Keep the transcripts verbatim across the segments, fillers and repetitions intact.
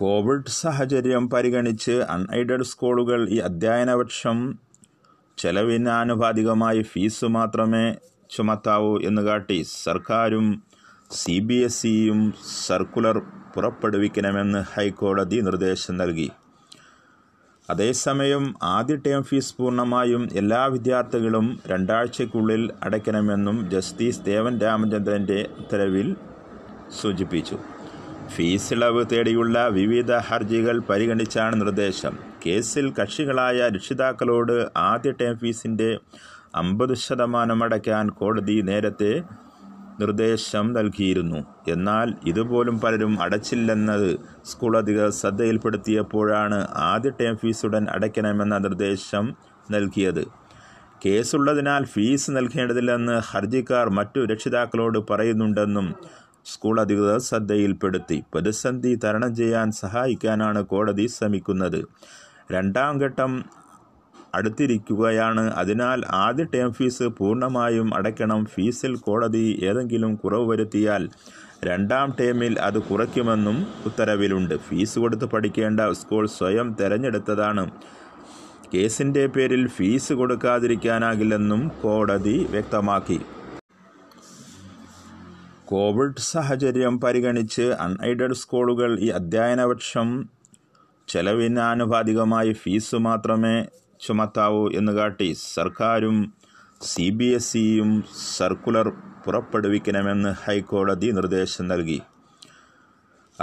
Covid സാഹചര്യം പരിഗണിച്ച് unaided സ്കൂളുകൾ ഈ അധ്യയന വർഷം ചെലവിനാനുപാതികമായി ഫീസ് മാത്രമേ ചുമത്താവൂ എന്ന് കാട്ടി സർക്കാരും സി ബി എസ് ഇയും സർക്കുലർ പുറപ്പെടുവിക്കണമെന്ന് ഹൈക്കോടതി നിർദ്ദേശം നൽകി. അതേസമയം ആദ്യ ടേം ഫീസ് പൂർണ്ണമായും എല്ലാ വിദ്യാർത്ഥികളും രണ്ടാഴ്ചയ്ക്കുള്ളിൽ അടയ്ക്കണമെന്നും ജസ്റ്റിസ് ദേവൻ രാമചന്ദ്രൻ്റെ ഉത്തരവിൽ സൂചിപ്പിച്ചു. ഫീസ് ഇളവ് തേടിയുള്ള വിവിധ ഹർജികൾ പരിഗണിച്ചാണ് നിർദ്ദേശം. കേസിൽ കക്ഷികളായ രക്ഷിതാക്കളോട് ആദ്യ ടേം ഫീസിൻ്റെ അമ്പത് ശതമാനം അടയ്ക്കാൻ കോടതി നേരത്തെ നിർദ്ദേശം നൽകിയിരുന്നു. എന്നാൽ ഇതുപോലും പലരും അടച്ചില്ലെന്നത് സ്കൂൾ അധികൃതർ ശ്രദ്ധയിൽപ്പെടുത്തിയപ്പോഴാണ് ആദ്യ ടേം ഫീസ് ഉടൻ അടയ്ക്കണമെന്ന നിർദ്ദേശം നൽകിയത്. കേസുള്ളതിനാൽ ഫീസ് നൽകേണ്ടതില്ലെന്ന് ഹർജിക്കാർ മറ്റു രക്ഷിതാക്കളോട് പറയുന്നുണ്ടെന്നും സ്കൂൾ അധികൃതർ ശ്രദ്ധയിൽപ്പെടുത്തി. പ്രതിസന്ധി തരണം ചെയ്യാൻ സഹായിക്കാനാണ് കോടതി ശ്രമിക്കുന്നത്. രണ്ടാം ഘട്ടം അടുത്തിരിക്കുകയാണ്. അതിനാൽ ആദ്യ ടേം ഫീസ് പൂർണ്ണമായും അടയ്ക്കണം. ഫീസിൽ കോടതി ഏതെങ്കിലും കുറവ് വരുത്തിയാൽ രണ്ടാം ടേമിൽ അത് കുറയ്ക്കുമെന്നും ഉത്തരവിലുണ്ട്. ഫീസ് കൊടുത്ത് പഠിക്കേണ്ട സ്കൂൾ സ്വയം തിരഞ്ഞെടുത്തതാണ്. കേസിൻ്റെ പേരിൽ ഫീസ് കൊടുക്കാതിരിക്കാനാകില്ലെന്നും കോടതി വ്യക്തമാക്കി. കോവിഡ് സാഹചര്യം പരിഗണിച്ച് അൺഎയ്ഡഡ് സ്കൂളുകൾ ഈ അധ്യയന വർഷം ചെലവിനാനുപാതികമായി ഫീസ് മാത്രമേ ചുമത്താവൂ എന്ന് കാട്ടി സർക്കാരും സി ബി എസ് ഇയും സർക്കുലർ പുറപ്പെടുവിക്കണമെന്ന് ഹൈക്കോടതി നിർദ്ദേശം നൽകി.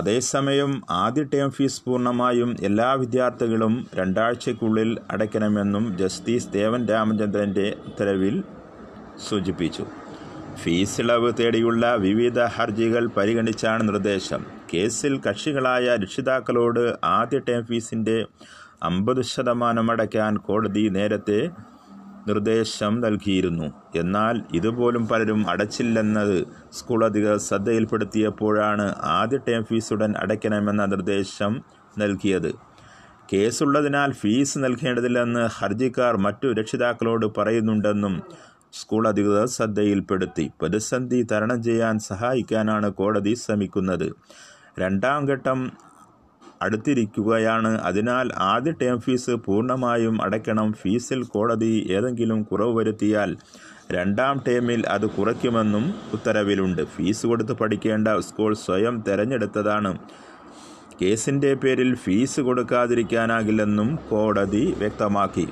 അതേസമയം ആദ്യ ടേം ഫീസ് പൂർണ്ണമായും എല്ലാ വിദ്യാർത്ഥികളും രണ്ടാഴ്ചയ്ക്കുള്ളിൽ അടയ്ക്കണമെന്നും ജസ്റ്റിസ് ദേവൻ രാമചന്ദ്രൻ്റെ ഉത്തരവിൽ സൂചിപ്പിച്ചു. ഫീസ് ഇളവ് തേടിയുള്ള വിവിധ ഹർജികൾ പരിഗണിച്ചാണ് നിർദ്ദേശം. കേസിൽ കക്ഷികളായ രക്ഷിതാക്കളോട് ആദ്യ ടേം ഫീസിൻ്റെ അമ്പത് ശതമാനം അടയ്ക്കാൻ കോടതി നേരത്തെ നിർദ്ദേശം നൽകിയിരുന്നു. എന്നാൽ ഇതുപോലും പലരും അടച്ചില്ലെന്നത് സ്കൂൾ അധികൃതർ ശ്രദ്ധയിൽപ്പെടുത്തിയപ്പോഴാണ് ആദ്യ ടേം ഫീസ് ഉടൻ അടയ്ക്കണമെന്ന നിർദ്ദേശം നൽകിയത്. കേസുള്ളതിനാൽ ഫീസ് നൽകേണ്ടതില്ലെന്ന് ഹർജിക്കാർ മറ്റു രക്ഷിതാക്കളോട് പറയുന്നുണ്ടെന്നും സ്കൂൾ അധികൃതർ ശ്രദ്ധയിൽപ്പെടുത്തി. പ്രതിസന്ധി തരണം ചെയ്യാൻ സഹായിക്കാനാണ് കോടതി ശ്രമിക്കുന്നത്. രണ്ടാം ഘട്ടം അടുത്തിരിക്കുകയാണ്. അതിനാൽ ആദ്യ ടേം ഫീസ് പൂർണ്ണമായും അടയ്ക്കണം. ഫീസിൽ കോടതി ഏതെങ്കിലും കുറവ് വരുത്തിയാൽ രണ്ടാം ടേമിൽ അത് കുറയ്ക്കുമെന്നും ഉത്തരവിലുണ്ട്. ഫീസ് കൊടുത്ത് പഠിക്കേണ്ട സ്കൂൾ സ്വയം തിരഞ്ഞെടുത്തതാണ്. കേസിൻ്റെ പേരിൽ ഫീസ് കൊടുക്കാതിരിക്കാനാകില്ലെന്നും കോടതി വ്യക്തമാക്കി.